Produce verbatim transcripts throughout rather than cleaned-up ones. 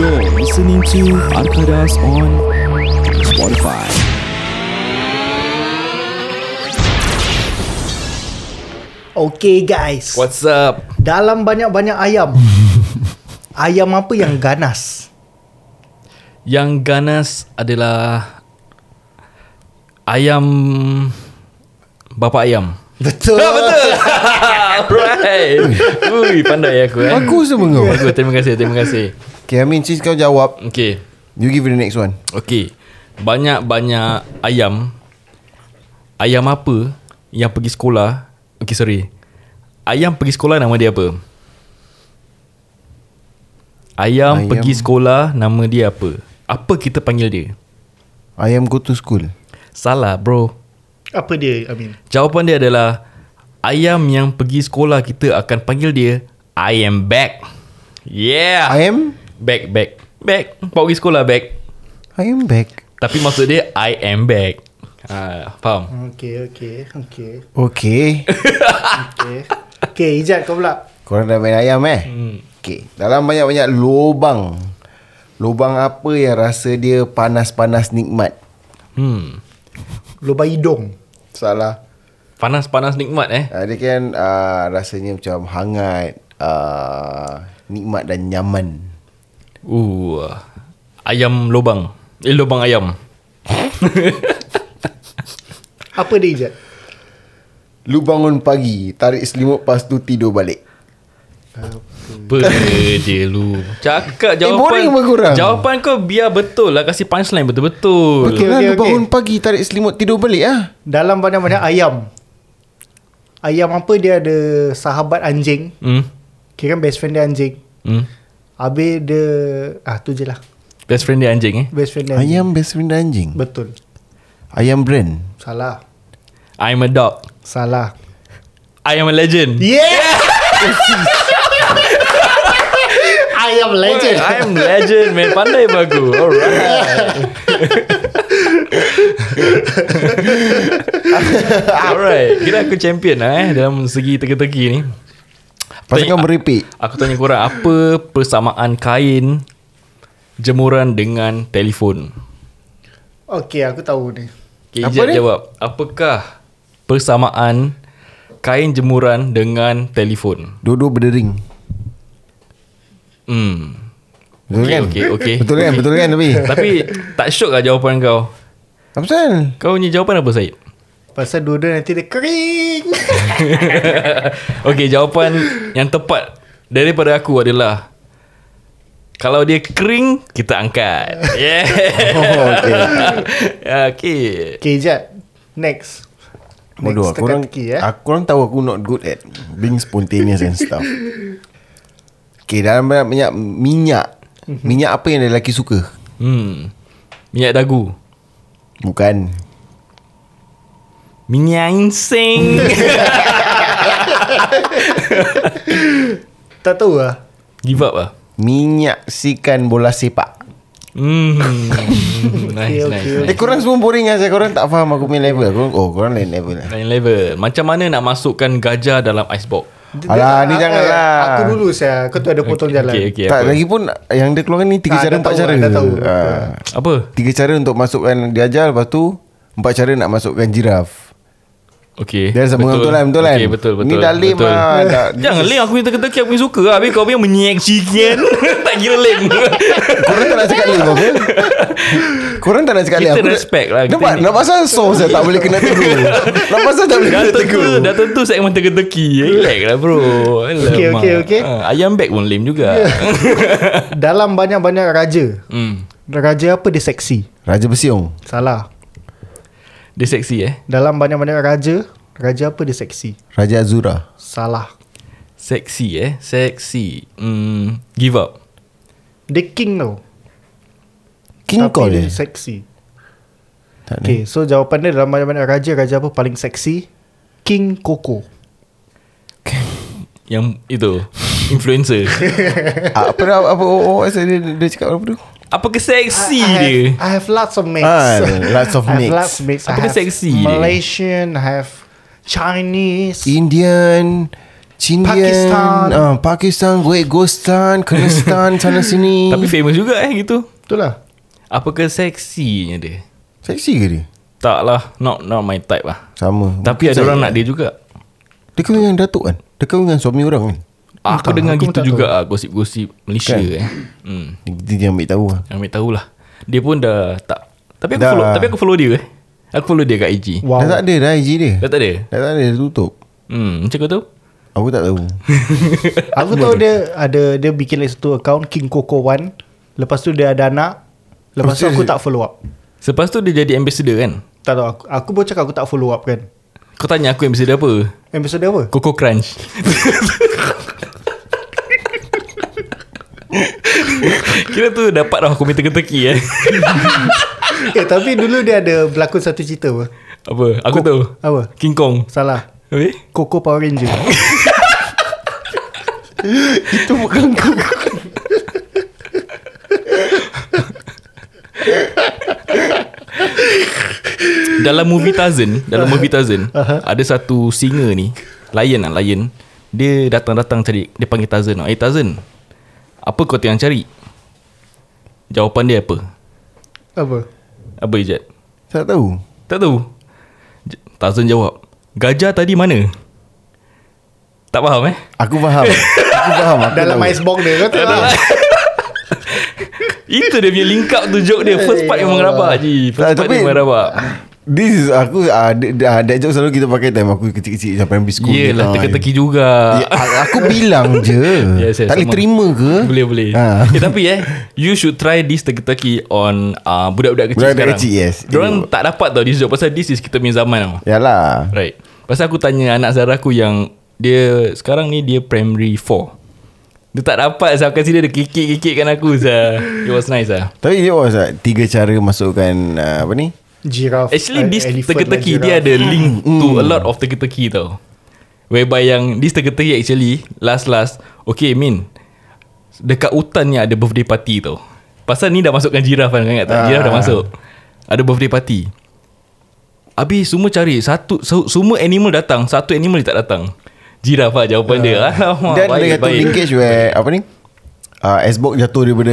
You're listening to Arkadas on Spotify. Okay guys, what's up? Dalam banyak-banyak ayam, ayam apa yang ganas? Yang ganas adalah ayam bapa ayam. Betul. Ah, betul. Right. Ui, pandai aku. Eh? Bagus sama kau. Bagus. Terima kasih, terima kasih. Okay, I mean, sis kau jawab. Okay. You give me the next one. Okay. Banyak-banyak ayam. Ayam apa yang pergi sekolah? Okay, sorry. Ayam pergi sekolah nama dia apa? Ayam, ayam pergi sekolah nama dia apa? Apa kita panggil dia? Ayam go to school. Salah, bro. Apa dia, Amin? Jawapan dia adalah ayam yang pergi sekolah kita akan panggil dia I am back. Yeah, I am back, back, back. Pak pergi sekolah back. I am back. Tapi maksud dia I am back. Ah, faham? Okay, okay, okay. Okay. Okay. Okay, Ijat kau pula. Korang dah main ayam eh? Hmm. Okay. Dalam banyak-banyak lubang, lubang apa yang rasa dia panas-panas nikmat? Hmm. Lubang hidung. Salah. Panas-panas nikmat eh. Uh, dia kan uh, rasanya macam hangat, uh, nikmat dan nyaman. Uh, ayam lubang. Eh, lubang ayam. Apa dia, Ijat? Lu bangun pagi, tarik selimut, lepas tu tidur balik. Apa dia lu? Cakap jawapan. Eh, jawapan kau biar betul lah. Kasih punchline betul-betul. Betul lah, okay, okay, okay. Bangun pagi, tarik selimut, tidur balik lah. Dalam badan-badan ayam, ayam apa dia ada sahabat anjing. Hmm. Kira kan best friend dia anjing. Hmm. Habis dia, ah tu je lah. Best friend dia anjing eh. Best friend dia anjing. Ayam best friend dia anjing. Betul. Ayam brand. Salah. I'm a dog. Salah. I am a legend. Yeah. I am legend. I am legend. Man, pandai bagus. Alright. Alright. Kira aku champion lah eh dalam segi teka-teki ni. Pasal kau meripik. Aku tanya korang, apa persamaan kain jemuran dengan telefon? Okay, aku tahu ni. Okay, Ijat jawab. Apakah persamaan kain jemuran dengan telefon? Dua-dua berdering. Hmm. Betul okay, kan? Okay, okay. Betul okay. kan? Betul kan tapi? Tapi tak syok lah jawapan kau. Apasal? Kau punya jawapan apa, Syed? Pasal dua-dua nanti dia kering. Okay, jawapan yang tepat daripada aku adalah kalau dia kering, kita angkat. Yeah. Oh, okay. Okay. Okay, Ijat. Next. Next korang, teki, eh? Aku korang tahu aku not good at being spontaneous and stuff. Okay, dalam banyak minyak. Minyak apa yang lelaki suka? Hmm. Minyak dagu. Bukan. Minyak inseng. Tak tahu lah. Give up lah. Minyak sikan bola sepak. Hmm. Nice, okay, nice, okay. Nice. Eh, korang semua boring lah. Korang tak faham aku punya level. Korang, oh, korang lain level lah. Lain level. Macam mana nak masukkan gajah dalam icebox? Alah, ni janganlah. Aku dulu saya. Kau tu ada potong okay, jalan okay, okay, tak, lagipun yang dia keluarkan ni tiga ha, cara, empat tahu, cara. Tahu, ha. Apa? Tiga cara untuk masukkan gajah. Lepas tu empat cara nak masukkan jiraf. Okay, dia sama betul lah. Betul, okay, betul, betul. Ni dah lame lah. Jangan lame. Aku punya teka-teki aku punya suka lah. Habis kau punya menyek chicken. Tak kira lame. Korang tak nak cakap lame apa? Korang tak nak cakap lame. Kita aku respect lah. Nampak nak pasal sauce tak boleh kena tegur. Nak pasal tak boleh kena tegur. Dah tentu segmen teka-teki. Relax lah bro. Okay, okay, okay. Ayam bag pun lame juga. Dalam banyak-banyak raja, raja apa dia seksi? Raja Besiong. Salah. Dia seksi eh. Dalam banyak-banyak raja, raja apa dia seksi? Raja Azura. Salah. Seksi eh. Seksi. Hmm. Give up. Dia king tau. King call dia seksi. Tak. Okay, so jawapan dia dalam banyak-banyak raja, raja apa paling seksi? King Coco. Yang itu influencer. Apa apa oh dia dia cakap apa tu? Apa keseksi dia? I have lots of mix. Ah, lots of mix. I have lots of mix. Apa keseksi dia? Malaysian, I have Chinese, Indian, Chindian, Pakistan, uh, Pakistan, Ghostan, Kyrgyzstan, sana sini. Tapi famous juga eh gitu. Betul lah. Apakah seksinya dia? Seksi ke dia? Tak lah, not, not my type lah. Sama. Tapi ada orang nak dia juga. Dia kahwin dengan datuk kan? Dia kahwin dengan suami orang kan? Aku entah, dengar aku gitu juga lah, gosip-gosip Malaysia kan? eh. hmm. Dia, dia ambil tahu lah. Ambil tahu lah. Dia pun dah tak. Tapi aku, dah. Follow, tapi aku follow dia eh. Aku follow dia kat I G. Wow. Dah tak ada dah I G dia. Dah tak ada? Dah tak ada, dah tutup. Hmm, macam kau tahu? Aku tak tahu. Aku tahu dia ada, dia bikin like satu account King Coco One. Lepas tu dia ada anak. Lepas tu aku tak follow up. Lepas tu dia jadi ambassador kan? Tak tahu aku, aku pun cakap aku tak follow up kan. Kau tanya aku ambassador apa? Ambassador apa? Coco Crunch. Kira tu dapat dah aku minta teki eh. Eh tapi dulu dia ada berlakon satu cerita apa? Apa? Aku Ko- tahu. Apa? King Kong. Salah. Habis? Coco Power Ranger. Itu bukan Coco. Dalam movie Tarzan, dalam movie Tarzan uh-huh. ada satu singa ni, lion lah, lion. Dia datang-datang cari, dia panggil Tarzan. Eh Tarzan, apa kau tengah cari? Jawapan dia apa? Apa? Apa Ijat? Tak tahu. Tak tahu. Tarzan jawab, gajah tadi mana? Tak faham eh? Aku faham. Aku faham. Aku dalam icebox dia kau tak tahu. Itu dia punya link up tu, joke dia. First part memang rabak je. First part memang rabak. This is aku uh, that, that joke selalu kita pakai time aku kecil-kecil sampai primary school. Yelah teka-teki juga. Ya, aku bilang je. Yes, yes, tak boleh terima ke? Boleh-boleh ha. eh, Tapi eh you should try this teka-teki on uh, budak-budak kecil budak-budak sekarang. Budak-budak kecil yes. Diorang tak dapat tau this joke. Pasal this is kita punya zaman tau. Yalah. Right. Pasal aku tanya anak saudara aku yang dia sekarang ni dia primary four. Dia tak dapat sah. Kasi dia dia kikik-kikikkan aku sah. It was nice sah. Tapi dia was sah. Tiga cara masukkan uh, apa ni? Giraffe. Actually this teka-teki dia ada link mm. to mm. a lot of teka-teki tau. Whereby yang this teka-teki actually last-last okay Min, dekat hutan ni ada birthday party tau. Pasal ni dah masukkan giraffe kan, ingat tak? Ah. Giraffe dah masuk. Ada birthday party. Habis semua cari satu, semua animal datang, satu animal dia tak datang. Giraffe lah jawapan uh, dia. Alamak, dan baik, dia kata linkage where apa ni uh, S-box jatuh daripada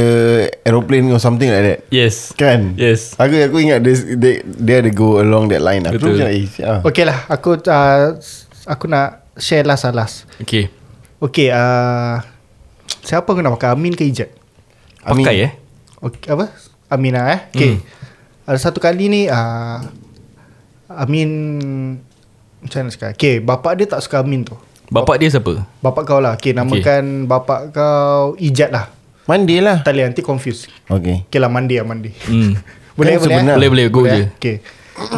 aeroplane or something like that. Yes. Kan? Yes. Aku aku ingat dia dia ada go along that line. Betul. Aku macam uh. okay lah. Aku uh, aku nak share last lah last. Okay. Okay uh, siapa aku nak pakai, Amin ke Ijat? Amin. Pakai eh okay, apa? Amin lah eh. Okay mm. Ada satu kali ni uh, Amin, macam mana sekarang? Okay, bapak dia tak suka Amin tu. Bapak dia siapa? Bapak kau lah. Okay, namakan okay. bapak kau Ijat lah. Mandi lah. Tak boleh, nanti confuse. Okay. Okay lah, Mandi lah, Mandi. Mm. Boleh, boleh, boleh, boleh, boleh, go boleh, je. Okay.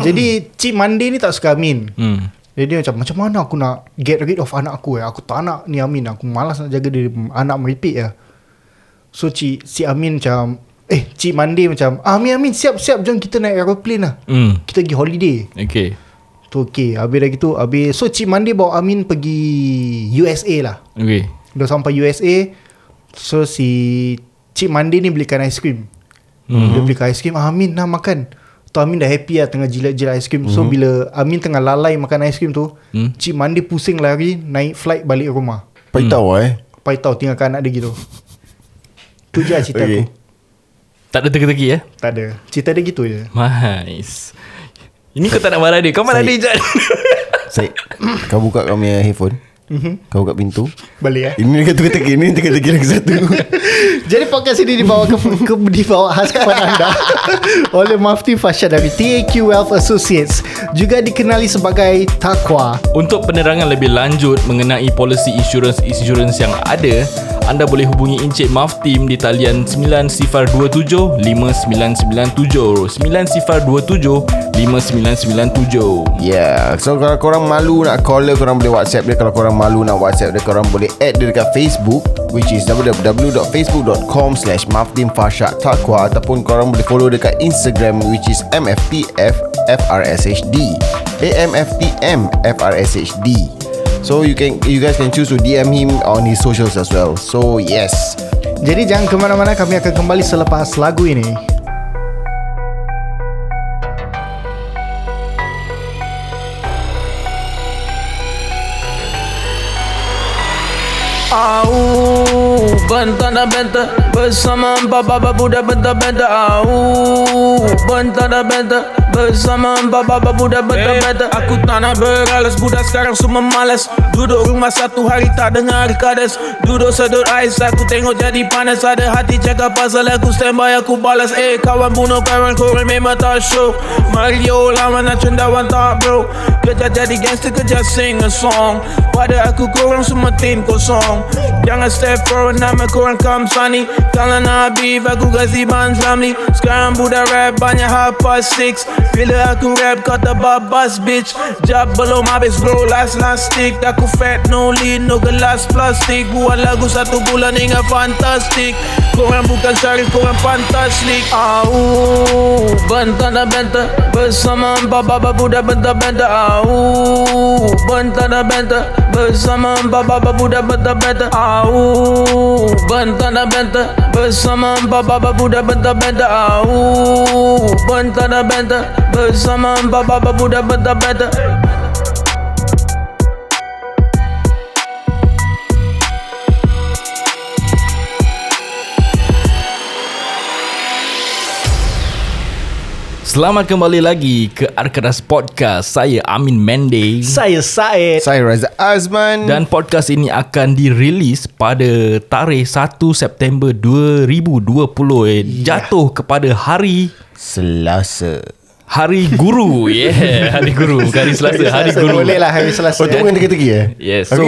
Jadi, Cik Mandi ni tak suka Amin. Mm. Jadi macam, macam mana aku nak get rid of anak aku eh? Aku tak nak ni Amin. Aku malas nak jaga dia. Anak meripik lah. So, Cik, Cik Amin macam, eh, Cik Mandi macam, ah, Amin, Amin, siap-siap. Jom kita naik aeroplane lah. Mm. Kita pergi holiday. Okay. Tu okay. Habis dah gitu, habis so Cik Mandi bawa Amin pergi U S A lah. Okay. Dah sampai U S A. So si Cik Mandi ni belikan aiskrim. Mm-hmm. Dia belikan aiskrim, ah, Amin nak makan. Tu Amin dah happy lah, tengah jilat-jilat aiskrim. Mm-hmm. So bila Amin tengah lalai makan aiskrim tu, mm. Cik Mandi pusing lari, naik flight balik rumah. Paitau mm. eh. Paitau tinggalkan anak dia gitu. Tu je cerita okay. aku. Tak ada teka-teki eh? Tak ada. Cerita dia gitu je. Nice. Ini kau tak nak marah dia. Kau marah dia je. Syed, kau buka kau punya handphone. Mm-hmm. Kau buka pintu. Balik eh. Ini teka-teki, ini teka-teki lagi satu. Jadi podcast ini dibawa ke, ke dibawa khas kepada anda oleh Mufti Fashad dari T A Q Wealth Associates, juga dikenali sebagai Taqwa. Untuk penerangan lebih lanjut mengenai polisi insurans-insurans yang ada, anda boleh hubungi Encik Muftim di talian nine zero two seven five nine nine seven nine zero two seven five nine nine seven. Yeah, so kalau korang malu nak caller, korang boleh WhatsApp dia. Kalau korang malu nak WhatsApp dia, korang boleh add dia dekat Facebook, which is double-u double-u double-u dot facebook dot com slash muftimfashadtaqwa, ataupun korang boleh follow dekat Instagram, which is mftffrshd amftmfrshd. So you can, you guys can choose to D M him on his socials as well. So yes, jadi jangan ke mana-mana, kami akan kembali selepas lagu ini. Au, bentana benta bersama empat bapa budak benta benta. Au, bentana benta bersama empat bapa budak benta benta. Aku tak nak beralas, budak sekarang semua malas. Duduk rumah satu hari tak dengar Arkadas. Duduk sedut ais, aku tengok jadi panas. Ada hati cakap pasal aku standby, aku balas. Eh kawan bunuh kawan, korang memang tak show. Mario lawan nak cendawan tak bro. Kerja jadi gangster, kerja sing a song. Pada aku korang semua tim kosong. Jangan step forward, nama korang Kamsani. Kalau nak habib, aku kasi bahan Zamli. Sekarang budak rap, banyak hafaz six. Bila aku rap, kata babas bitch. Jab belum habis bro, last last stick. Aku fat, no lean, no gelas plastik. Buat lagu satu bulan hingga fantastik. Korang bukan syarif, korang fantastik. Au, bentana benta bersama empat bapa budak benta benta. Au, bentana benta bersama empat bapa budak benta benta. Au, bentana benta bersama empat bapa budak benta benta. Au, bentana benta bersama empat bapa budak benta benta. Selamat kembali lagi ke Arkadas Podcast. Saya Amin Mende. Saya Said. Saya Razak Azman. Dan podcast ini akan dirilis pada tarikh satu September dua ribu dua puluh. eh. yeah. Jatuh kepada hari Selasa. Hari Guru. Yeah, Hari Guru. Bukan hari Selasa, Hari Guru. Boleh lah hari Selasa. Oh, tu bukan teka-teki eh? Yes. So,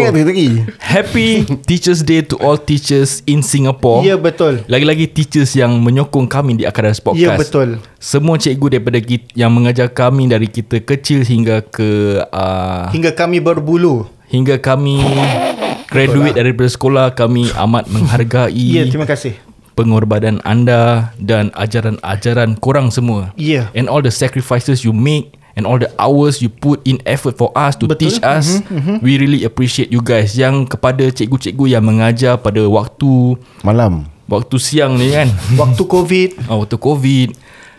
happy Teachers Day to all teachers in Singapore. Ya, yeah, betul. Lagi-lagi teachers yang menyokong kami di Arkadas Podcast. Ya, yeah, betul. Semua cikgu daripada kita, yang mengajar kami dari kita kecil hingga ke... Uh, hingga kami berbulu. Hingga kami graduate lah daripada sekolah. Kami amat menghargai. Ya, yeah, terima kasih. Pengorbanan anda dan ajaran-ajaran korang semua. Yeah. And all the sacrifices you make and all the hours you put in effort for us to Betul. teach us. Mm-hmm, mm-hmm. We really appreciate you guys. Yang kepada cikgu-cikgu yang mengajar pada waktu malam, waktu siang ni kan. Waktu COVID. Oh, waktu COVID.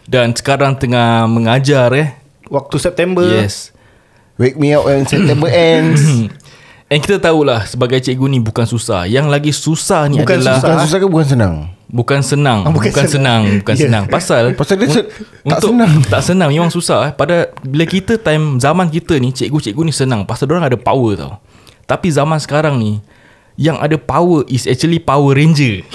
Dan sekarang tengah mengajar eh. Waktu September. Yes. Wake me up when September ends. And kita tahulah sebagai cikgu ni bukan susah. Yang lagi susah ni bukan adalah susah. Bukan susah ke bukan senang? Bukan senang, ah, bukan, bukan senang, senang. bukan yeah. senang. Pasal pasal dia un- tak untuk senang. Tak senang memang susah eh. Pada bila kita time zaman kita ni, cikgu-cikgu ni senang pasal dia orang ada power tau. Tapi zaman sekarang ni yang ada power is actually Power Ranger.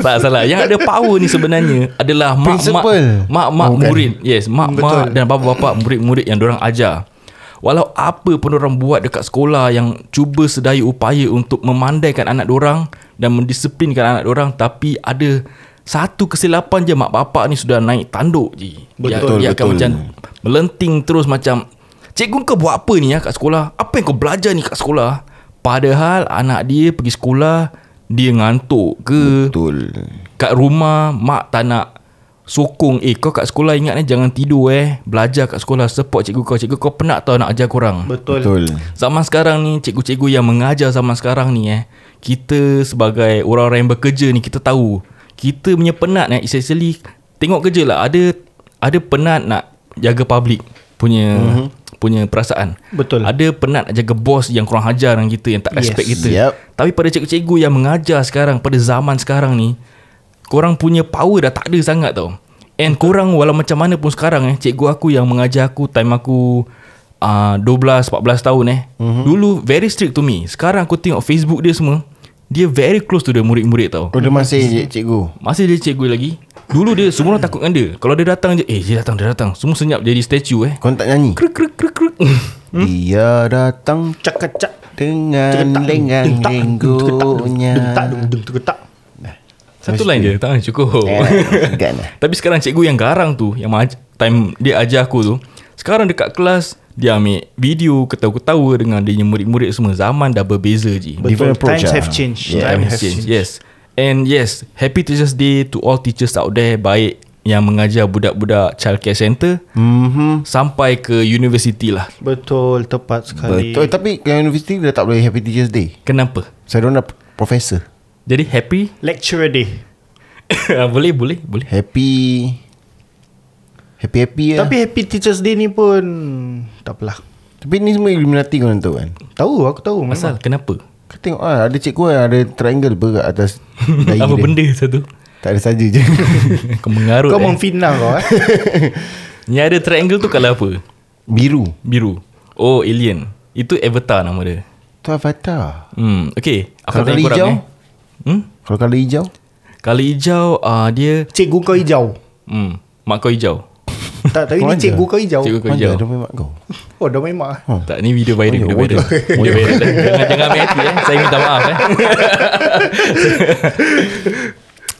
Tak salah. Yang ada power ni sebenarnya adalah mak-mak mak-mak oh, murid. Yes, mak-mak dan bapa-bapa murid-murid yang dia orang ajar. Walau apa pun orang buat dekat sekolah yang cuba sedaya upaya untuk memandaikan anak dorang dan mendisiplinkan anak dorang, tapi ada satu kesilapan je mak bapak ni sudah naik tanduk je. Betul, dia, dia betul. Akan macam melenting terus macam, cikgu kau buat apa ni ya kat sekolah? Apa yang kau belajar ni kat sekolah? Padahal anak dia pergi sekolah, dia ngantuk ke? Betul. Kat rumah mak tak nak sokong. Eh kau kat sekolah ingat ni, jangan tidur eh, belajar kat sekolah, support cikgu kau. Cikgu kau penat tau nak ajar korang. Betul, Betul. Zaman sekarang ni, cikgu-cikgu yang mengajar zaman sekarang ni eh, kita sebagai orang-orang yang bekerja ni, kita tahu kita punya penat ni eh, essentially tengok kerja lah. Ada ada penat nak jaga public punya mm-hmm. punya perasaan. Betul. Ada penat nak jaga bos yang korang hajar dengan kita, yang tak respect yes. kita. Yep. Tapi pada cikgu-cikgu yang mengajar sekarang, pada zaman sekarang ni, korang punya power dah tak ada sangat tau. And korang walau macam mana pun sekarang eh, cikgu aku yang mengajar aku time aku uh, dua belas empat belas tahun eh, mm-hmm. dulu very strict to me. Sekarang aku tengok Facebook dia semua, dia very close to the murid-murid tau. Oh, dia masih je cikgu. Masih dia cikgu lagi. Dulu dia semua orang takut dengan dia. Kalau dia datang je, eh dia datang, dia datang, semua senyap jadi statue eh. Kau tak nyanyi? Kruk kruk kruk kruk. Hmm? Dia datang cak-cak dengan lengan-lenggunya. Tak satu line je, tak cukup. Tapi sekarang cikgu yang garang tu, yang time dia ajar aku tu, sekarang dekat kelas dia ambil video ketawa-ketawa dengan dia murid-murid semua. Zaman dah berbeza je. Betul. Times have changed. Yeah, Times have changed. Yes. And yes, happy Teachers Day to all teachers out there, baik yang mengajar budak-budak childcare center mm-hmm. sampai ke universiti lah. Betul, tepat sekali. Betul. Tapi universiti dah tak boleh happy Teachers Day. Kenapa? Saya so, nak professor. Jadi happy Lecturer Day. Boleh boleh boleh. Happy Happy happy lah. Tapi happy Teachers Day ni pun tak apalah. Tapi ni semua Illuminati kau tahu kan? Tahu, aku tahu. Asal kenapa? Kau tengok lah, ada cikgu yang ada triangle berat atas dahi. Apa dia, benda satu? Tak ada saja je. Kau mengarut. Kau eh. memfitnah kau eh. Yang ada triangle tu kalau apa? Biru. Biru. Oh, alien. Itu Avatar nama dia. Itu Avatar. Hmm, okay. Kalau kala hijau eh. hmm? Kalau kala hijau Kala hijau uh, dia cikgu kau hijau. Hmm, mak kau hijau. Tak, tapi ni cikgu kau hijau. Cikgu kau hijau. Ada main mak kau. Oh, ada main mak. Huh. Tak, ni video viral, video viral. Video viral. Jangan main hati eh. Saya minta maaf eh.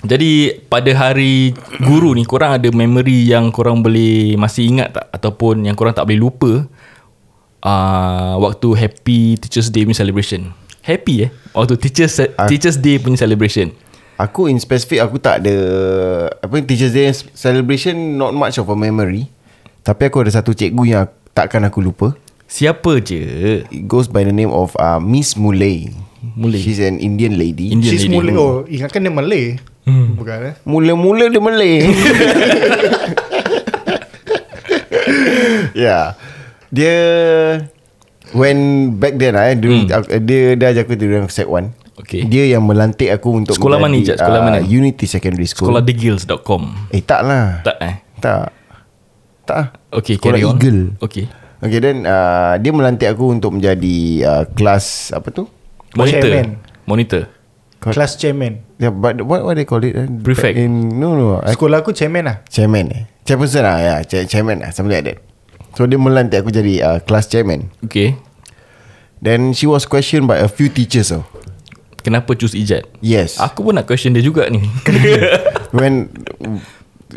Jadi pada hari guru ni, korang ada memory yang korang boleh masih ingat tak? Ataupun yang korang tak boleh lupa uh, waktu Happy Teachers Day punya celebration? Happy eh? Waktu Teachers Teachers Day punya celebration. Aku in specific, aku tak ada apa, Teachers Day celebration, not much of a memory. Tapi aku ada satu cikgu yang takkan aku lupa. Siapa je? It goes by the name of uh, Miss Mulay. Mulay. She's an Indian lady. Indian She's lady. Mulay. Oh, ingatkan dia Malay. Hmm. Bukan eh? Mula-mula dia Malay. Yeah. Dia when back then eh, during, hmm. dia dia ajar aku during set one. Okay. Dia yang melantik aku untuk sekolah mana je? Sekolah uh, mana? Unity Secondary School. Sekolah the gills dot com. Eh tak lah. Tak eh. Tak. Tak lah. Okay, sekolah Eagle. Okay. Okay, then uh, dia melantik aku untuk menjadi uh, kelas apa tu? Monitor. Chairman. Monitor. Kelas chairman. Yeah, but what what they call it? Prefect. In, no no. Sekolah aku chairman lah. Chairman eh. Chairperson lah. Yeah, chairman lah. Something like that. So dia melantik aku jadi uh, kelas chairman. Okay. Then she was questioned by a few teachers. Oh. Kenapa choose ijat? Yes. Aku pun nak question dia juga ni. When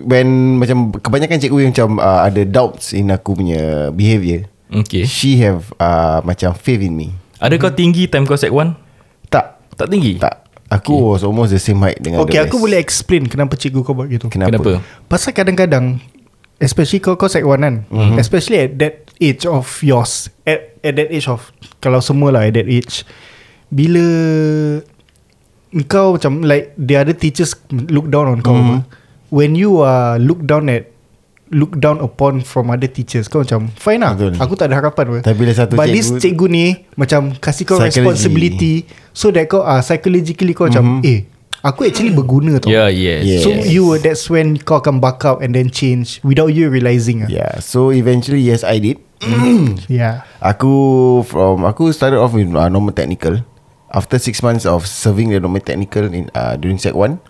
when macam kebanyakan cikgu yang macam uh, ada doubts in aku punya behaviour. Okay. She have uh, macam faith in me. Ada kau tinggi time kau set one? Tak. Tak tinggi? Tak. Aku okay. was almost the same height dengan okay, the aku rest. Boleh explain kenapa cikgu kau buat gitu. Kenapa? Kenapa? Pasal kadang-kadang, especially kau kau set one kan, mm-hmm. especially at that age of yours, at, at that age of, kalau semua lah at that age, bila kau macam like the other teachers look down on kau, mm-hmm. when you are looked down at, look down upon from other teachers, kau macam fine lah, betul. Aku tak ada harapan. Tapi bila satu but cikgu, this cikgu ni macam kasih kau responsibility, so that kau uh, psychologically kau mm-hmm. macam eh, aku actually berguna tau. Yeah, yes. So yes. you were, that's when kau akan buck up and then change without you realising. Yeah. So eventually yes I did. Yeah. Aku from Aku started off with uh, normal technical. After six months of serving the normal technical in, uh, during sec one,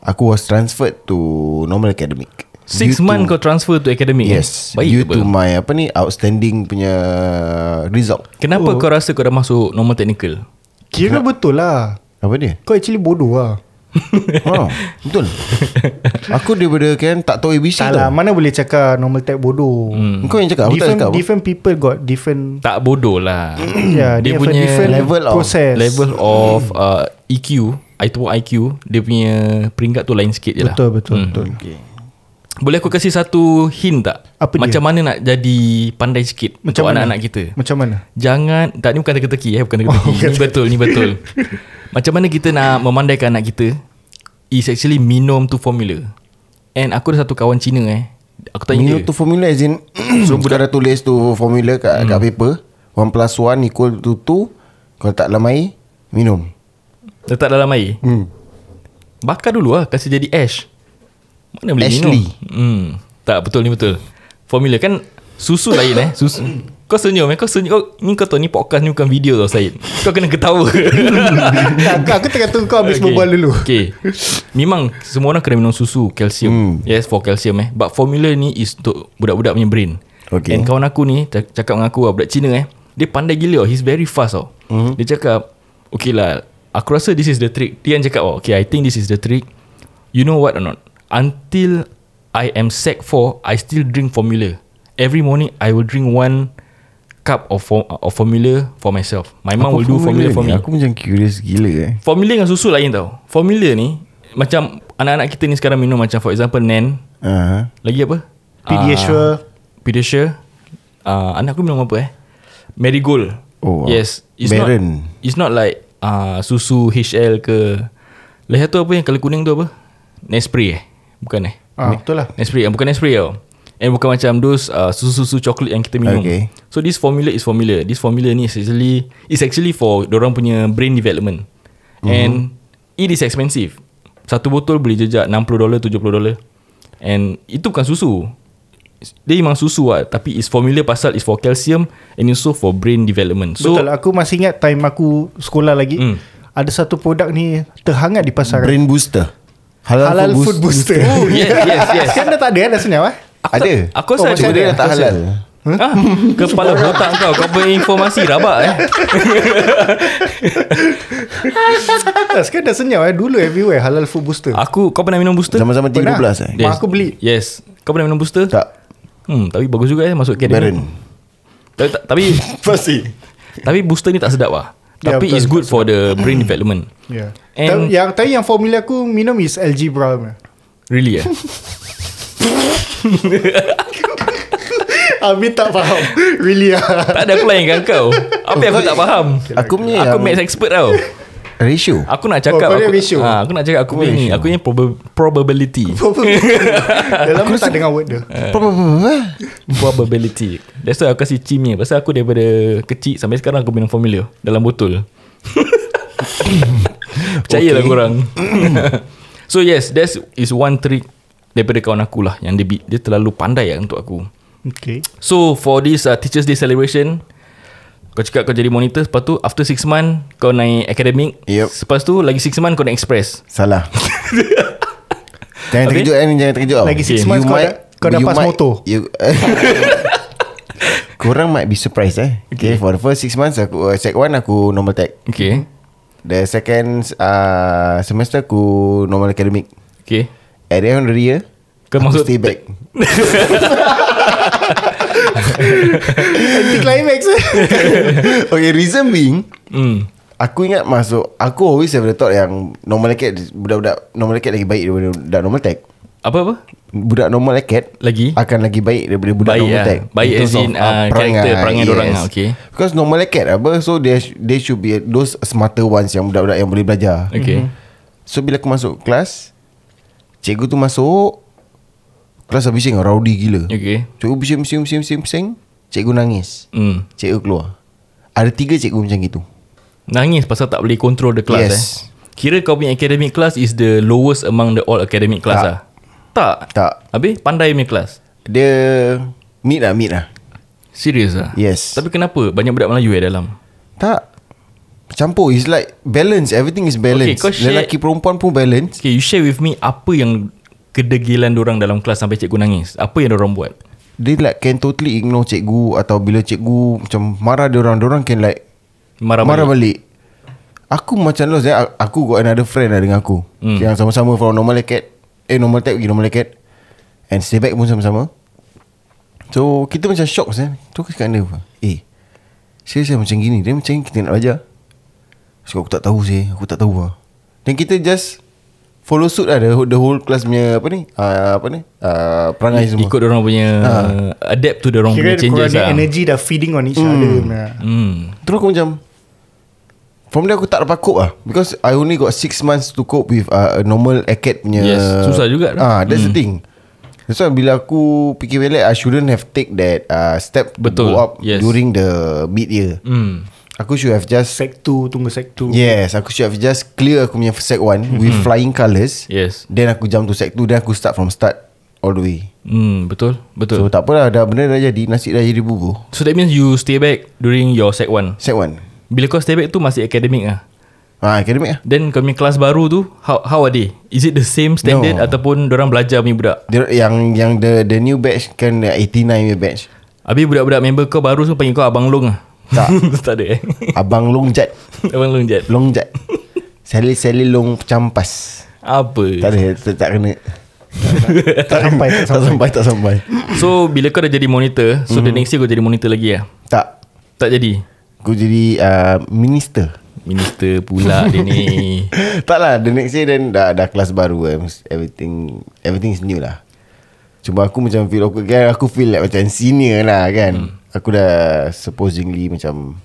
aku was transferred to normal academic. Six months kau transfer to academic. Yes. Baik due to my apa ni outstanding punya result. Kenapa oh. kau rasa kau dah masuk normal technical? Kira Kenapa? betul lah. Apa dia? Kau actually bodoh lah. Ha, betul. Aku daripada kan tak tahu A B C. Tak lah, mana boleh cakap normal tech bodoh. hmm. Kau yang cakap. Different, cakap different people got different. Tak bodoh lah. Yeah, dia, dia punya different level process. Of level of uh, E Q, I two I Q, dia punya peringkat tu lain sikit je lah. Betul betul, hmm. betul. Okay. Boleh aku kasih satu hint tak? Apa macam dia? Mana nak jadi pandai sikit macam untuk mana? Anak-anak kita. Macam mana? Jangan, tak ni bukan teka-teki eh, bukan teka-teki. Oh, ni kata-teki. betul, ni betul. Macam mana kita nak memandaikan anak kita is actually minum tu formula. And aku ada satu kawan Cina eh. Aku tanya minum dia. Minum tu formula as in so budak dah tulis tu formula kat, hmm. kat paper. one plus one equal to two. Kalau tak dalam air, minum. Letak dalam air? Hmm. Bakar dulu lah, kasi jadi ash. Mana boleh Ashley. minum hmm. Tak betul ni betul. Formula kan susu lain eh susu. Kau senyum eh Kau senyum oh, ni kau tahu ni podcast ni bukan video tau Syed. Kau kena ketawa. Tak, aku tengah tunggu kau habis okay. berbual dulu. Okay. Memang semua orang kena minum susu, calcium. hmm. Yes, for calcium eh. But formula ni is untuk budak-budak punya brain. Okay. And kawan aku ni cakap dengan aku lah, budak Cina eh, dia pandai gila oh. He's very fast tau. oh. mm-hmm. Dia cakap okay lah, aku rasa this is the trick. Dia yang cakap oh, okay I think this is the trick. You know what or not, until I am sec four, I still drink formula. Every morning I will drink one cup of, for, of formula for myself. My mum will do formula ni? for me. Aku macam curious gila eh. Formula dengan susu lain tau. Formula ni macam anak-anak kita ni sekarang minum macam for example Nen. Uh-huh. Lagi apa? Pediasure. Uh, Pediasure. Uh, anak aku minum apa eh? Marigold. Oh. Yes. It's Baron. Not, it's not like uh, susu H L ke. Lepas tu apa yang kalau kuning tu apa? Nespri eh? Bukan eh ah, betul lah Nespri, bukan Nespri tau. And bukan macam those uh, susu-susu coklat yang kita minum. Okay. So this formula is formula. This formula ni is actually is actually for dorang punya brain development. Mm-hmm. And it is expensive. Satu botol boleh jejak enam puluh dolar, tujuh puluh dolar. And itu bukan susu. Dia memang susu lah, tapi it's formula pasal it's for calcium and also for brain development. So, betul, aku masih ingat time aku sekolah lagi. Mm. Ada satu produk ni terhangat di pasaran. Brain booster. Halal, halal food, food booster. booster. Oh, yes, yes, yes. Sekarang dah tak ada dah sebenarnya. Aku ada. Aku rasa oh, dia dah tak halal. Huh? Ah, kepala botak kau. Kau berinformasi rabak eh. Sekarang dah senyap eh. Dulu everywhere halal food booster. Aku, kau pernah minum booster? Zaman-zaman tiga belas eh. Yes. Mak aku beli. Yes. Kau pernah minum booster? Tak. Hmm, tapi bagus juga eh masuk ke dia. Tapi tapi pasti. Tapi booster ni tak sedap lah. Yeah, tapi betul, it's good betul. for the brain development. Yeah. And yang tadi yang formula aku minum is L G Brown. Really eh? Abi tak faham. Really ah. Tak ada aku lainkan kau. Apa yang aku tak faham? Aku punya aku math expert tau. Ratio. Aku nak cakap oh, aku, ratio. Ha, aku nak cakap aku ni, aku ni prob- probability. Dalam aku tak dengar word dia. Probability. That's why aku kasi cimi pasal aku daripada kecil sampai sekarang aku minum formula dalam botol. Percayalah okay. korang. So yes, that is one trick daripada kawan aku lah yang dia, dia terlalu pandai lah untuk aku. Okay. So for this uh, Teachers Day celebration, kau cakap kau jadi monitor, lepas tu after six months kau naik academic, yep. Lepas tu lagi six months kau naik express. Salah. Jangan terkejut kan, jangan terkejut. Lagi six okay. months you kau, might, da- kau dah pass might, motor you, korang might be surprised eh. Okay, okay. For the first six months aku, check one aku normal tech. Okay. The second uh, semester aku normal academic. Okay. At the end of the year kau masuk stay back. Anti-climax. Okay, reason being mm. aku ingat masuk, aku always have the thought yang normal acad, budak-budak normal acad lagi baik daripada budak normal tech. Apa-apa? Budak normal acad lagi akan lagi baik daripada budak baik, normal tech. Baik as in uh, karakter perangai yes. dorang. Okay. Because normal acad apa, so they, they should be those smarter ones, yang budak-budak yang boleh belajar. Okay. Mm-hmm. So bila aku masuk kelas, cikgu tu masuk kelas habis yang rowdy gila. Okay. Cikgu bising-bising-bising-bising, cikgu nangis. mm. Cikgu keluar. Ada tiga cikgu macam gitu. Nangis pasal tak boleh control the class. Yes. eh. Kira kau punya academic class is the lowest among the all academic class. Tak lah. Tak? Tak. Habis pandai punya class? Dia mid lah, mid lah. Serius lah? Yes. Tapi kenapa banyak budak Melayu eh dalam? Tak campur, it's like balance, everything is balance. Okay, share, lelaki perempuan pun balance. Okay, you share with me apa yang kedegilan diorang dalam kelas sampai cikgu nangis. Apa yang diorang buat? They like can totally ignore cikgu, atau bila cikgu macam marah diorang, diorang can like marah, marah balik. balik. Aku macam lost. Aku got another friend lah dengan aku. Hmm. Yang sama-sama from normal acad, eh normal tech pergi normal acad, and stay back pun sama-sama. So kita macam shock sah. Tu kat dia apa? Eh, serius macam gini. Dia macam kita nak belajar. So aku tak tahu sih, aku tak tahu lah. Dan kita just follow suit lah the, the whole class punya apa ni? Uh, apa ni? Uh, perangai I, semua. Ikut orang punya uh. adapt to the orang punya changes lah. Energy dah feeding on each mm. other. Mm. Terus aku macam from there aku tak dapat cope lah, because I only got six months to cope with uh, a normal acad punya. Yes, susah juga. Ah, that's mm. the thing. That's why bila aku fikir balik, I shouldn't have take that uh, step to go up yes. during the mid year. Hmm. Aku should have just sec two, tunggu sec two. Yes, aku should have just clear aku punya sec one mm-hmm. with flying colours. Yes. Then aku jump to sec two, then aku start from start all the way. Hmm, betul, betul. So tak apalah, dah benda dah jadi, nasi dah jadi bubur. So that means you stay back during your sec one. sec one. Bila kau stay back tu masih academic ah. Ah, academic ah. Then kau punya kelas baru tu, how how are they? Is it the same standard no. ataupun dorang belajar punya budak? Dia, yang yang the the new batch kan eighty-nine punya batch. Habis budak-budak member kau baru semua panggil kau abang long ah. Tak. Tak ada eh. Abang longjat. Abang longjat. Longjat. Seli-seli long campas. Apa? Tak ada, tak kena. Tak, tak, tak, sampai, tak, tak sampai, tak sampai. So bila kau dah jadi monitor, so mm-hmm. the next year kau jadi monitor lagi lah? Tak. Tak jadi? Kau jadi uh, minister. Minister pula dia ni. Tak lah, the next year then dah, dah kelas baru. Everything Everything is new lah. Cuma aku macam feel awkward kan. Aku feel like macam senior lah kan. Hmm. Aku dah supposedly macam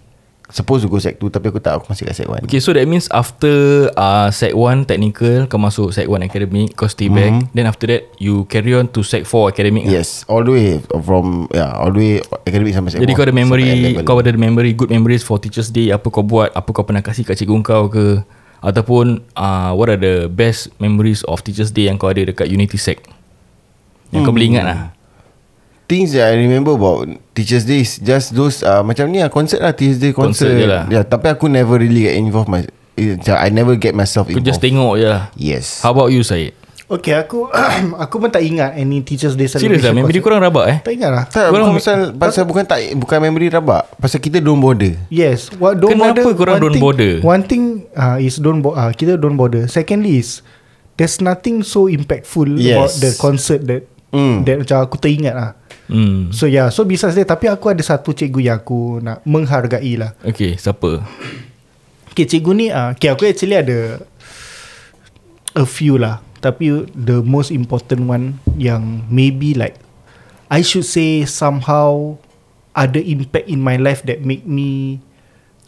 supposed to go sec two, tapi aku tak, aku masih kat sec one. Okay, so that means after uh, sec one technical, kau masuk sec one academic, kau stay back, mm-hmm. then after that you carry on to sec four academic. Yes, all the way from yeah, all the way academic sampai sec. Jadi kau ada memory, kau ada memory, good memories for Teachers Day, apa kau buat, apa kau pernah kasih kat cikgu kau ke, ataupun uh, what are the best memories of Teachers Day yang kau ada dekat Unity Sec yang hmm. kau boleh ingat lah. Things that I remember about Teachers Day is just those uh, macam ni lah, concert lah, Teachers Day concert, concert je lah. Yeah, tapi aku never really get involved my, I never get myself involved. Aku just tengok je lah. Yes. How about you, Syed? Okay, aku aku pun tak ingat any Teachers Day celebration. Serius lah, memory korang rabak eh? Tak ingat lah. Tak, korang pasal, pasal bukan tak, bukan memory rabak, pasal kita don't bother. Yes, well, don't Kenapa bother, korang don't thing, bother? One thing uh, is don't uh, kita don't bother. Secondly is there's nothing so impactful yes. about the concert that mm. that macam aku teringat lah. Mm. So yeah, so besides that, tapi aku ada satu cikgu yang aku nak menghargai lah. Okay, siapa? Okay, cikgu ni uh, okay, aku actually ada a few lah, tapi the most important one yang maybe like I should say somehow ada impact in my life that make me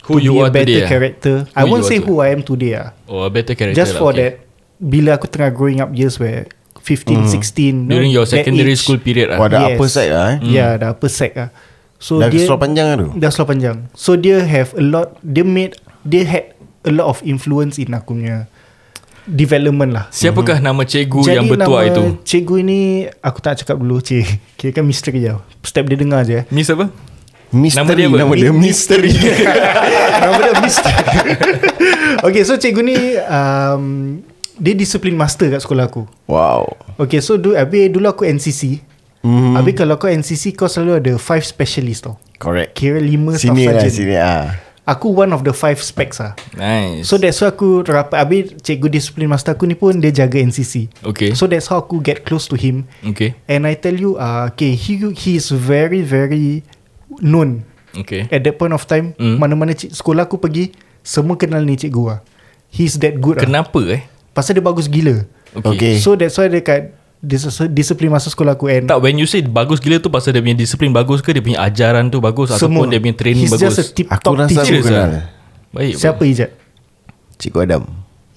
who to you be are a better today, character who I won't say to. who I am today lah. Oh, a better character just for lah, okay. that bila aku tengah growing up years where fifteen, mm. sixteen during no, your secondary age, school period lah. Oh, dah yes. upper side lah eh. Ya, yeah, dah upper side lah. So dah dia, seluar panjang lah tu. Dah seluar panjang. So dia have a lot, dia made, dia had a lot of influence in aku punya development lah. Siapakah mm-hmm. nama cikgu jadi yang bertuah itu? Jadi nama cikgu ni aku tak cakap dulu, cik. Kira kan mister je. Step dia dengar je. Miss apa? Misteri. Nama dia misteri. Nama dia misteri. Okay, so cikgu ni um, dia discipline master kat sekolah aku. Wow. Okay, so du, habis dulu aku N C C. Mm. Habis kalau kau N C C, kau selalu ada five specialist tau. Correct. Kira lima staff sergeant. Sini lah, sini lah. Aku one of the five specs lah. Nice. So that's why aku rapat. Habis cikgu discipline master aku ni pun dia jaga N C C. Okay. So that's how aku get close to him. Okay. And I tell you, uh, okay, he he is very very known. Okay. At that point of time, mm. mana-mana cik, sekolah aku pergi, semua kenal ni cikgu lah. He's that good. Kenapa lah. eh? Pasal dia bagus gila. Okay. So that's why dekat disiplin masa sekolah aku. And tak, when you say bagus gila tu, pasal dia punya disiplin bagus ke, dia punya ajaran tu bagus, semua. Ataupun dia punya training he's bagus? He's just a tip top teacher. Baik. Siapa bang. Ijat? Cikgu Adam.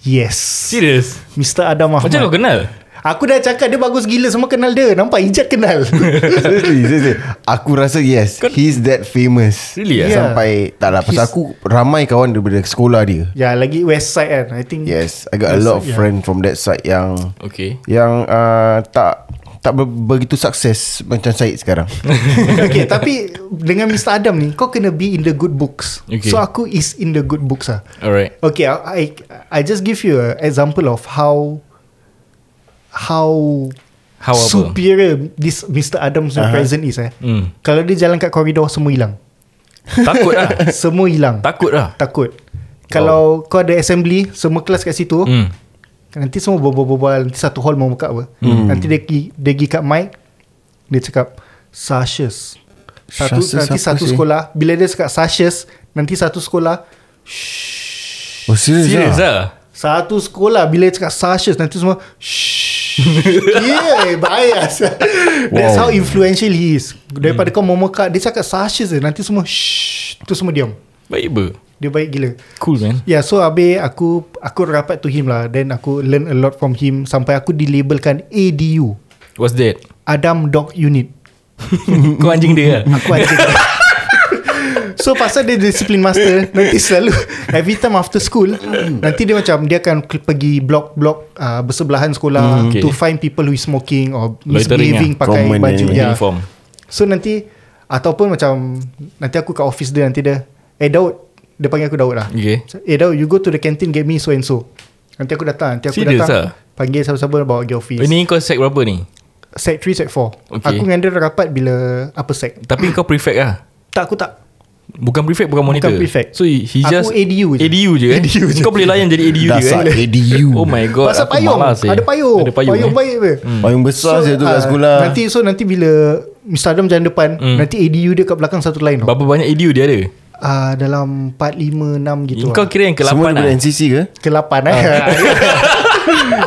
Yes. Serius? mister Adam Ahmad. Macam kau kenal? Aku dah cakap dia bagus gila, semua kenal dia. Nampak Ijat kenal. Seriously, seriously. Aku rasa yes, kau, he's that famous. Really? Yeah. Sampai tak lah, pasal he's, aku ramai kawan daripada sekolah dia. Ya, yeah, lagi west side kan, I think. Yes, I got a lot of yeah. friend from that side yang okay. Yang uh, tak tak begitu sukses macam Syed sekarang. Okay, tapi dengan mister Adam ni, kau kena be in the good books. Okay. So aku is in the good books lah. Alright. Okay, I I just give you an example of how How, how superior this mister Adams uh-huh. present is eh. Mm. Kalau dia jalan kat koridor, semua hilang. Takut lah. Semua hilang. Takut lah. Takut. Oh. Kalau kau ada assembly, semua kelas kat situ, mm. nanti semua berbual-bual. Nanti satu hall mau buka apa. Mm. Nanti dia pergi kat mic, dia cakap Sashas. Satu, nanti satu si? sekolah. Bila dia cakap Sashas, nanti satu sekolah. Shhh. Oh, serius lah. lah? Satu sekolah. Bila dia cakap Sashas, nanti semua shhh. Yeah, bias. That's wow. how influential he is. Daripada hmm. kau memekak, dia cakap Sasha je, nanti semua shh, tu semua diam. Baik ber. Dia baik gila. Cool man. Yeah, so abe aku aku rapat to him lah. Then aku learn a lot from him sampai aku dilabelkan A D U. What's that? Adam Dog Unit. Kau anjing dia. Aku anjing dia. So pasal dia discipline master, nanti selalu every time after school, nanti dia macam dia akan pergi blok-blok uh, bersebelahan sekolah, okay. to find people who is smoking or misbehaving pakai Common baju ya. Uniform. So nanti ataupun macam nanti aku kat office dia, nanti dia eh Daud, dia panggil aku Daud lah, okay. so, eh Daud, you go to the canteen get me so and so. Nanti aku datang, nanti aku Serious datang lah? Panggil siapa-siapa bawa pergi office. Ini kau sec berapa ni? Sec three, sec four. Okay. Aku handle rapat bila apa sec. Tapi kau prefect lah? Tak, aku tak. Bukan prefect, bukan monitor. Bukan prefect. So he just aku A D U je. A D U je kan? A D U je. Kau boleh layan jadi A D U je kan? A D U. Oh my god. Pasal payung. Ada payung. Ada payung. Payung eh. baik apa? Hmm. Payung besar je so, tu kat uh, sekolah. Nanti so nanti bila mister Adam jalan depan, hmm. nanti A D U dia kat belakang satu line. Berapa banyak A D U dia ada? Uh, dalam empat, lima, enam gitu. Kau lah. Kira yang ke lapan semua lah. Semua daripada N C C ke? Ke lapan eh.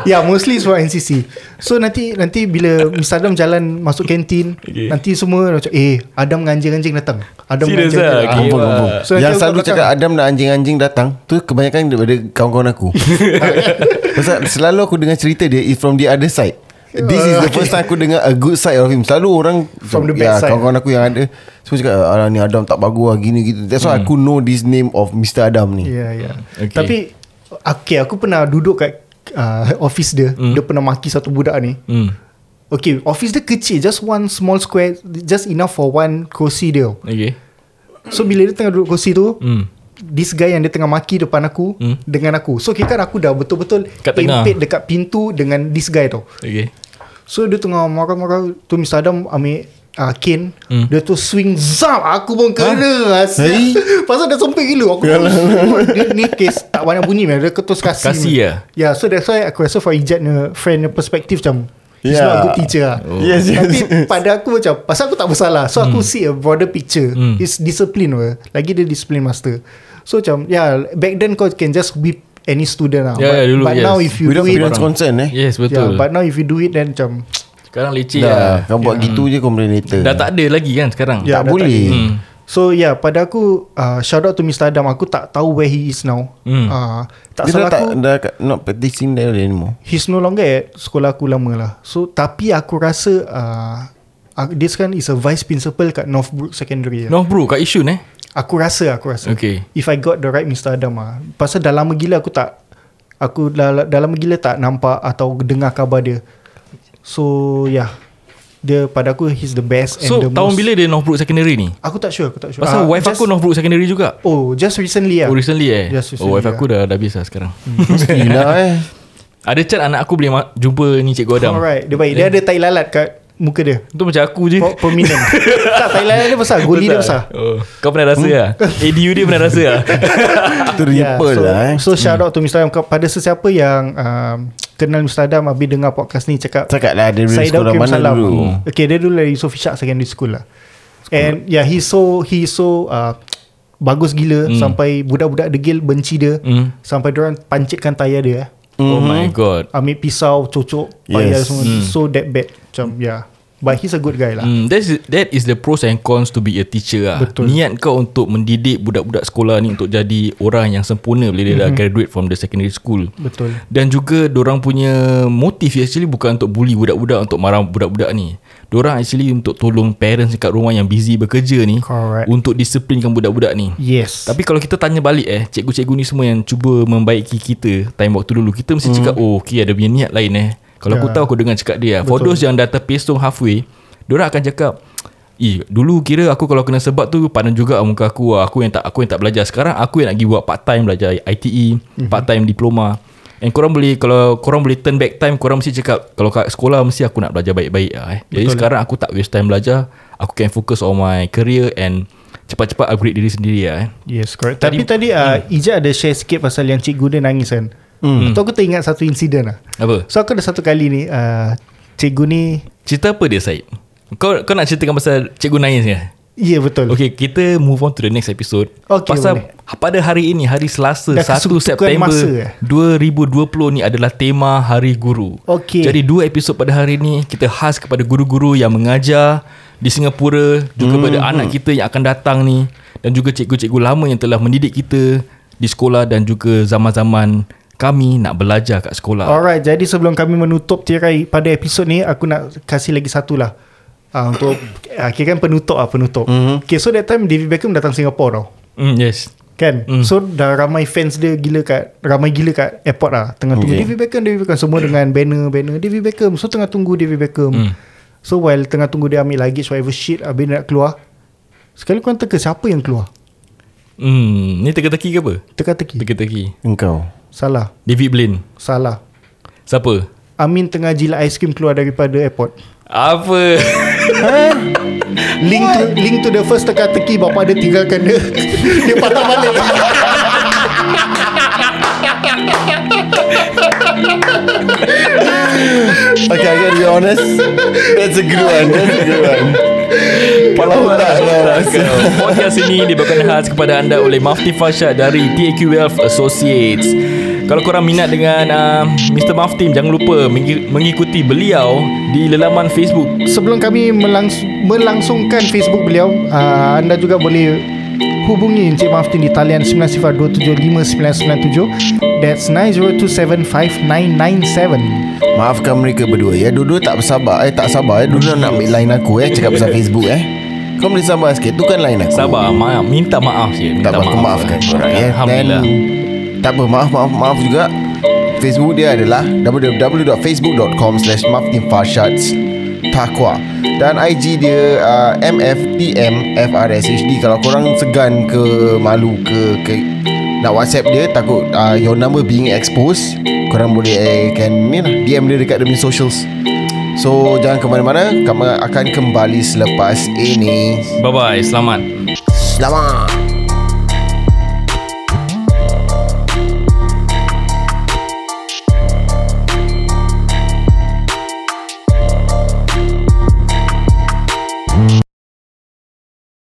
Yeah, mostly sebab N C C. So nanti nanti bila Mister Adam jalan masuk kantin, okay, nanti semua macam eh Adam dengan anjing-anjing datang. Adam dengan anjing. Lah. Okay, ah, ah. So, yang selalu cakap Adam dan anjing-anjing datang tu kebanyakan daripada kawan-kawan aku. Pasal selalu aku dengar cerita dia is from the other side. This is the first time aku dengar a good side of him. Selalu orang from the bad ya, side. Kawan-kawan aku yang ada semua cakap ah, ni Adam tak bagus lah, gini gitu. That's why hmm. aku know this name of Mister Adam ni. Ya yeah, ya yeah. Okay. Tapi okay, aku pernah duduk kat uh, office dia. hmm. Dia pernah maki satu budak ni. hmm. Okay, office dia kecil, just one small square, just enough for one kursi dia. Okay, so bila dia tengah duduk kursi tu, hmm. this guy yang dia tengah maki depan aku hmm. dengan aku. So kira kan aku dah betul-betul tempet dekat pintu dengan this guy tau. Okay, so dia tengah marah-marah tu, Mister Adam ambil uh, cane. hmm. Dia tu swing zap, aku pun kena. Hey? Pasal dah sempit gila aku. Dia ni kes tak banyak bunyi man. Dia ketus kasih kasih ya. Yeah, so that's why aku rasa for Ijat ni friend perspektif macam he's yeah. not a good teacher. oh. yes, yes, Tapi yes. pada aku macam, pasal aku tak bersalah, so aku mm. see a broader picture. mm. It's discipline we. Lagi dia discipline master. So macam yeah, back then kau can just whip any student lah. yeah, But, yeah, dulu, but yes. now if you we do it, parents concern eh. Yes, betul. Yeah, but now if you do it then macam sekarang leceh lah. Kau buat yeah. gitu je kau boleh later. Dah tak ada lagi kan sekarang. yeah, Tak boleh tak. hmm. So yeah, pada aku uh, shout out to Mister Adam. Aku tak tahu where he is now. hmm. uh, Tak dia salah tak, aku dah not practicing there anymore. He's no longer at sekolah aku lama lah. So tapi aku rasa uh, dia sekarang is a vice principal kat Northbrook Secondary. Northbrook kat Yishun eh. Aku rasa Aku rasa okay, if I got the right Mister Adam lah. Pasal dah lama gila aku tak Aku dah, dah lama gila tak nampak atau dengar khabar dia. So yeah, dia pada aku he's the best. So and the tahun most. Bila dia Northbrook Secondary ni? Aku tak sure, aku tak sure. Pasal uh, wife just, aku Northbrook Secondary juga. Oh just recently lah. Oh recently eh recently, oh wife yeah. aku dah, dah habis lah sekarang. Mesti lah eh. Ada chance anak aku boleh ma- jumpa ni Cikgu Adam. Alright, dia baik. Dia eh. ada tai lalat kat muka dia. Itu macam aku je. Permanent. Tak, Thailand dia besar, goli dia besar. Oh, kau pernah rasa lah. hmm? A D U dia pernah rasa lah. Itu ripple lah eh. So shout out to Mister Adam. Pada sesiapa yang um, kenal Mister Adam habis dengar podcast ni, cakap cakap lah dia dari sekolah mana dulu. Okay, dia dulu dari Yusof Ishak Secondary School lah. And yeah, he so he so uh, bagus gila. hmm. Sampai budak-budak degil benci dia. hmm. Sampai diorang pancitkan tayar dia. Oh mm-hmm. my god. Ambil pisau cocok payah yes. semua. mm. So that bad macam yeah. But he's a good guy lah. mm, that's, That is the pros and cons to be a teacher lah. Betul. Niat kau untuk mendidik budak-budak sekolah ni untuk jadi orang yang sempurna bila dia mm-hmm. dah graduate from the secondary school. Betul. Dan juga dorang punya motif actually bukan untuk bully budak-budak, untuk marah budak-budak ni. Dorang actually untuk tolong parents dekat rumah yang busy bekerja ni. Correct. Untuk disiplinkan budak-budak ni. Yes. Tapi kalau kita tanya balik eh, cikgu-cikgu ni semua yang cuba membaiki kita time waktu dulu, kita mesti mm. cakap oh okay, ada punya niat lain eh. Kalau yeah. aku tahu aku dengar cakap dia. Betul. For those yang dah terpesong halfway, dorang akan cakap eh, dulu kira aku kalau kena sebab tu pandang juga muka aku. Aku yang tak aku yang tak belajar. Sekarang aku yang nak pergi buat part time belajar I T E, mm-hmm. part time diploma. And korang boleh, kalau korang boleh turn back time, korang mesti cakap kalau kat sekolah mesti aku nak belajar baik-baik lah eh. Jadi betul sekarang aku tak waste time belajar. Aku can focus on my career and cepat-cepat upgrade diri sendiri lah eh. Yes, correct. Tadi, Tapi tadi uh, hmm. Ijat ada share sikit pasal yang cikgu dia nangis kan. hmm. So aku teringat satu insiden lah. Apa? So aku ada satu kali ni uh, cikgu ni, cerita apa dia Syed? Kau, kau nak ceritakan pasal cikgu nangis ke? Ya yeah, betul. Okay, kita move on to the next episode. Okay, pasal boleh. Pada hari ini, hari Selasa satu September masa. dua ribu dua puluh ni adalah tema Hari Guru. Okay. Jadi dua episod pada hari ini kita khas kepada guru-guru yang mengajar di Singapura, juga hmm. pada anak kita yang akan datang ni, dan juga cikgu-cikgu lama yang telah mendidik kita di sekolah dan juga zaman-zaman kami nak belajar kat sekolah. Alright, jadi sebelum kami menutup tirai pada episod ni, aku nak kasih lagi satu lah. Uh, untuk uh, kira kan penutup lah, penutup. mm-hmm. Okay, so that time David Beckham datang Singapura tau. mm, Yes. Kan mm. So dah ramai fans dia gila kat, ramai gila kat airport lah. Tengah tunggu okay. David Beckham, David Beckham semua dengan banner-banner David Beckham. So tengah tunggu David Beckham. mm. So while tengah tunggu dia ambil luggage, whatever shit, habis nak keluar, sekali korang teka siapa yang keluar? mm. Ni teka-teki ke apa? Teka-teki. Teka-teki engkau. Salah. David Blaine. Salah. Siapa? Amin tengah jilat aiskrim keluar daripada airport. Apa? Huh? Link to, link to the first teka-teki. Bapa dia tinggalkan dia. Dia patah balik. Okay, I gotta be honest, that's a good one. That's a good one. Kalau tak podcast ini dibawakan khas kepada anda oleh Mufti Farshad dari T A Q Wealth Associates. Kalau korang minat dengan uh, mister Maftim, jangan lupa mengikuti beliau di laman Facebook. Sebelum kami melangs- melangsungkan Facebook beliau, uh, anda juga boleh hubungi Encik Maftin di talian nine nine five two seven five nine nine seven. That's nine zero two seven five nine nine seven. Maafkan mereka berdua ya. Dua-dua tak bersabar. Eh tak sabar eh. Dua-dua nak ambil line aku eh. Cakap pasal Facebook eh. Kau boleh sabar sikit. Tukar line aku. Sabar. Maaf. Minta maaf je. Minta tak apa, maaf. Aku maafkan korang ya. Alhamdulillah. Dan, tak apa. Maaf maaf maaf juga. Facebook dia adalah double-u double-u double-u dot facebook dot com slash maftinfarshad Taqwa. Dan I G dia uh, M F T M F R S H D. Kalau korang segan ke, malu ke, ke nak WhatsApp dia, takut uh, your number being exposed, korang boleh eh, can, ni lah, D M dia dekat demi socials. So jangan ke mana-mana, kami akan kembali selepas ini. Bye bye. Selamat Selamat